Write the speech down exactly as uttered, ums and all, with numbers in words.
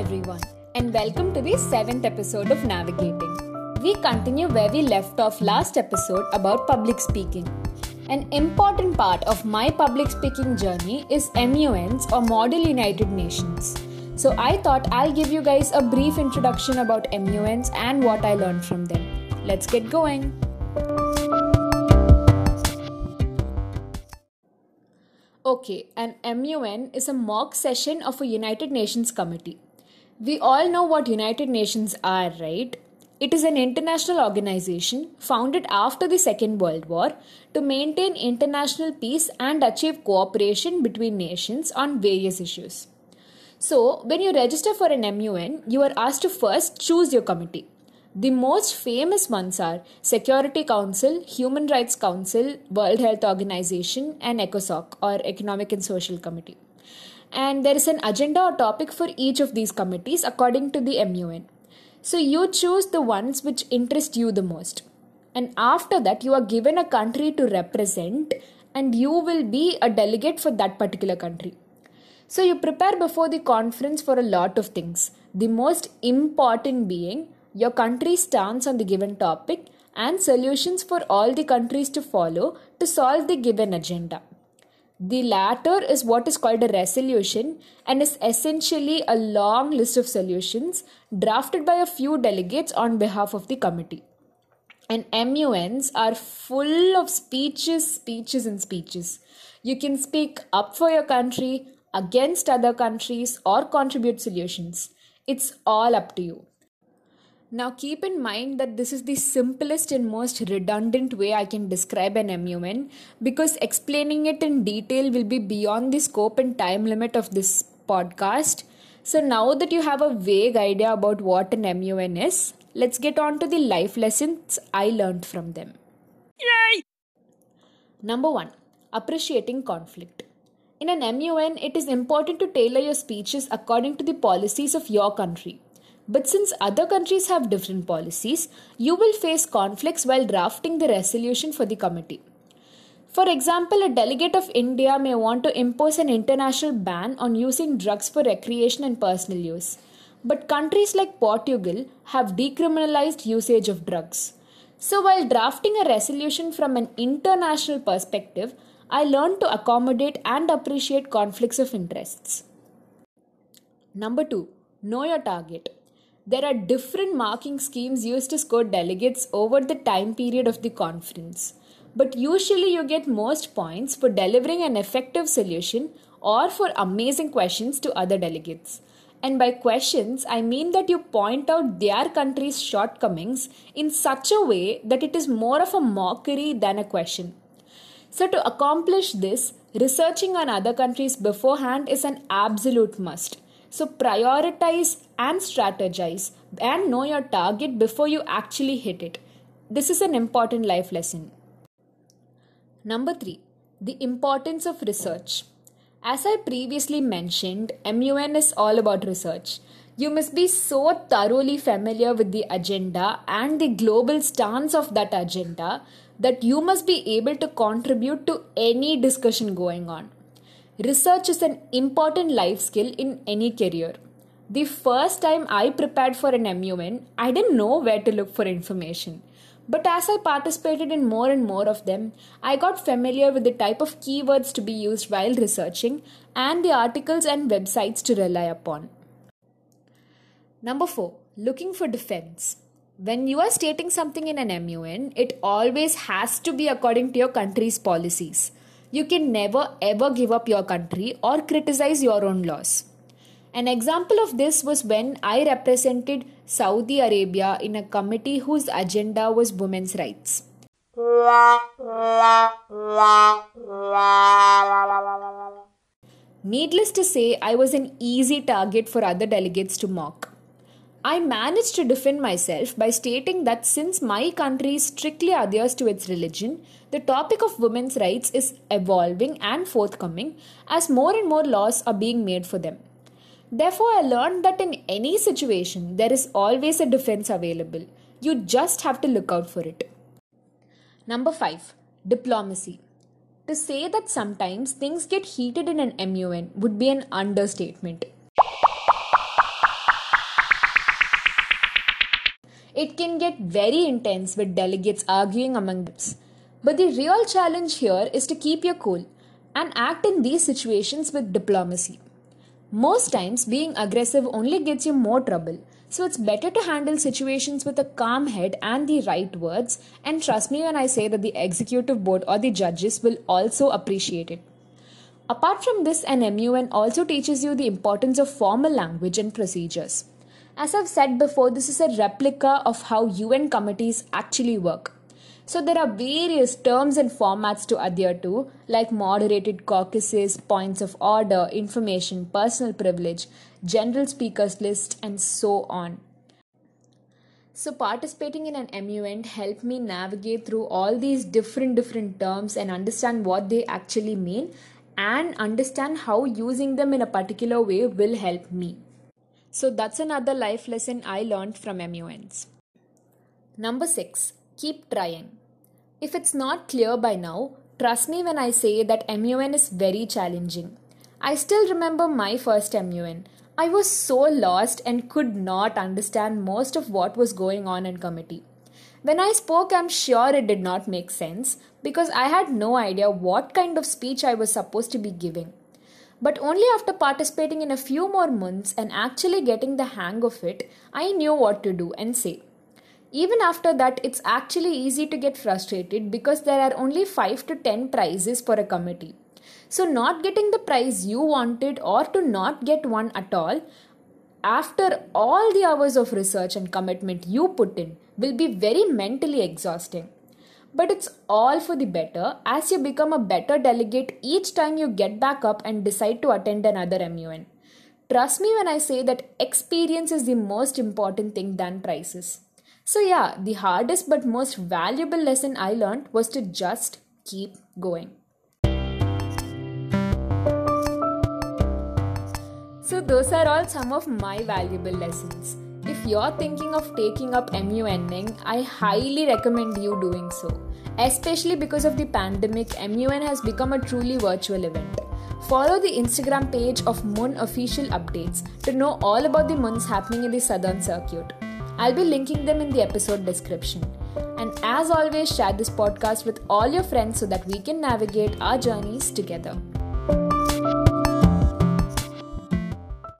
everyone, and welcome to the seventh episode of Navigating. We continue where we left off last episode about public speaking. An important part of my public speaking journey is M U Ns or Model United Nations. So I thought I'll give you guys a brief introduction about M U Ns and what I learned from them. Let's get going. Okay, an M U N is a mock session of a United Nations committee. We all know what United Nations are, right? It is an international organization founded after the Second World War to maintain international peace and achieve cooperation between nations on various issues. So, when you register for an M U N, you are asked to first choose your committee. The most famous ones are Security Council, Human Rights Council, World Health Organization, and ECOSOC or Economic and Social Committee. And there is an agenda or topic for each of these committees according to the M U N. So you choose the ones which interest you the most. And after that, you are given a country to represent and you will be a delegate for that particular country. So you prepare before the conference for a lot of things. The most important being your country's stance on the given topic and solutions for all the countries to follow to solve the given agenda. The latter is what is called a resolution and is essentially a long list of solutions drafted by a few delegates on behalf of the committee. And M U Ns are full of speeches, speeches and speeches. You can speak up for your country, against other countries, or contribute solutions. It's all up to you. Now keep in mind that this is the simplest and most redundant way I can describe an M U N because explaining it in detail will be beyond the scope and time limit of this podcast. So now that you have a vague idea about what an M U N is, let's get on to the life lessons I learned from them. Yay! Number one, appreciating conflict. In an M U N, it is important to tailor your speeches according to the policies of your country. But since other countries have different policies, you will face conflicts while drafting the resolution for the committee. For example, a delegate of India may want to impose an international ban on using drugs for recreation and personal use. But countries like Portugal have decriminalized usage of drugs. So while drafting a resolution from an international perspective, I learned to accommodate and appreciate conflicts of interests. Number two, know your target. There are different marking schemes used to score delegates over the time period of the conference. But usually you get most points for delivering an effective solution or for amazing questions to other delegates. And by questions, I mean that you point out their country's shortcomings in such a way that it is more of a mockery than a question. So to accomplish this, researching on other countries beforehand is an absolute must. So prioritize and strategize and know your target before you actually hit it. This is an important life lesson. Number three, the importance of research. As I previously mentioned, M U N is all about research. You must be so thoroughly familiar with the agenda and the global stance of that agenda that you must be able to contribute to any discussion going on. Research is an important life skill in any career. The first time I prepared for an M U N, I didn't know where to look for information. But as I participated in more and more of them, I got familiar with the type of keywords to be used while researching and the articles and websites to rely upon. Number four, looking for defense. When you are stating something in an M U N, it always has to be according to your country's policies. You can never ever give up your country or criticize your own laws. An example of this was when I represented Saudi Arabia in a committee whose agenda was women's rights. Needless to say, I was an easy target for other delegates to mock. I managed to defend myself by stating that since my country strictly adheres to its religion, the topic of women's rights is evolving and forthcoming as more and more laws are being made for them. Therefore, I learned that in any situation, there is always a defense available. You just have to look out for it. Number five, diplomacy. To say that sometimes things get heated in an M U N would be an understatement. It can get very intense with delegates arguing among themselves. But the real challenge here is to keep your cool and act in these situations with diplomacy. Most times, being aggressive only gets you more trouble, so it's better to handle situations with a calm head and the right words, and trust me when I say that the executive board or the judges will also appreciate it. Apart from this, an M U N also teaches you the importance of formal language and procedures. As I've said before, this is a replica of how U N committees actually work. So there are various terms and formats to adhere to, like moderated caucuses, points of order, information, personal privilege, general speakers list, and so on. So participating in an M U N helped me navigate through all these different different terms and understand what they actually mean, and understand how using them in a particular way will help me. So that's another life lesson I learned from M U Ns. Number six, keep trying. If it's not clear by now, trust me when I say that M U N is very challenging. I still remember my first M U N. I was so lost and could not understand most of what was going on in committee. When I spoke, I'm sure it did not make sense because I had no idea what kind of speech I was supposed to be giving. But only after participating in a few more months and actually getting the hang of it, I knew what to do and say. Even after that, it's actually easy to get frustrated because there are only five to ten prizes for a committee. So not getting the prize you wanted or to not get one at all, after all the hours of research and commitment you put in, will be very mentally exhausting. But it's all for the better as you become a better delegate each time you get back up and decide to attend another M U N. Trust me when I say that experience is the most important thing than prizes. So yeah, the hardest but most valuable lesson I learned was to just keep going. So those are all some of my valuable lessons. If you're thinking of taking up MUNing, I highly recommend you doing so. Especially because of the pandemic, M U N has become a truly virtual event. Follow the Instagram page of M U N Official Updates to know all about the M U Ns happening in the Southern Circuit. I'll be linking them in the episode description. And as always, share this podcast with all your friends so that we can navigate our journeys together.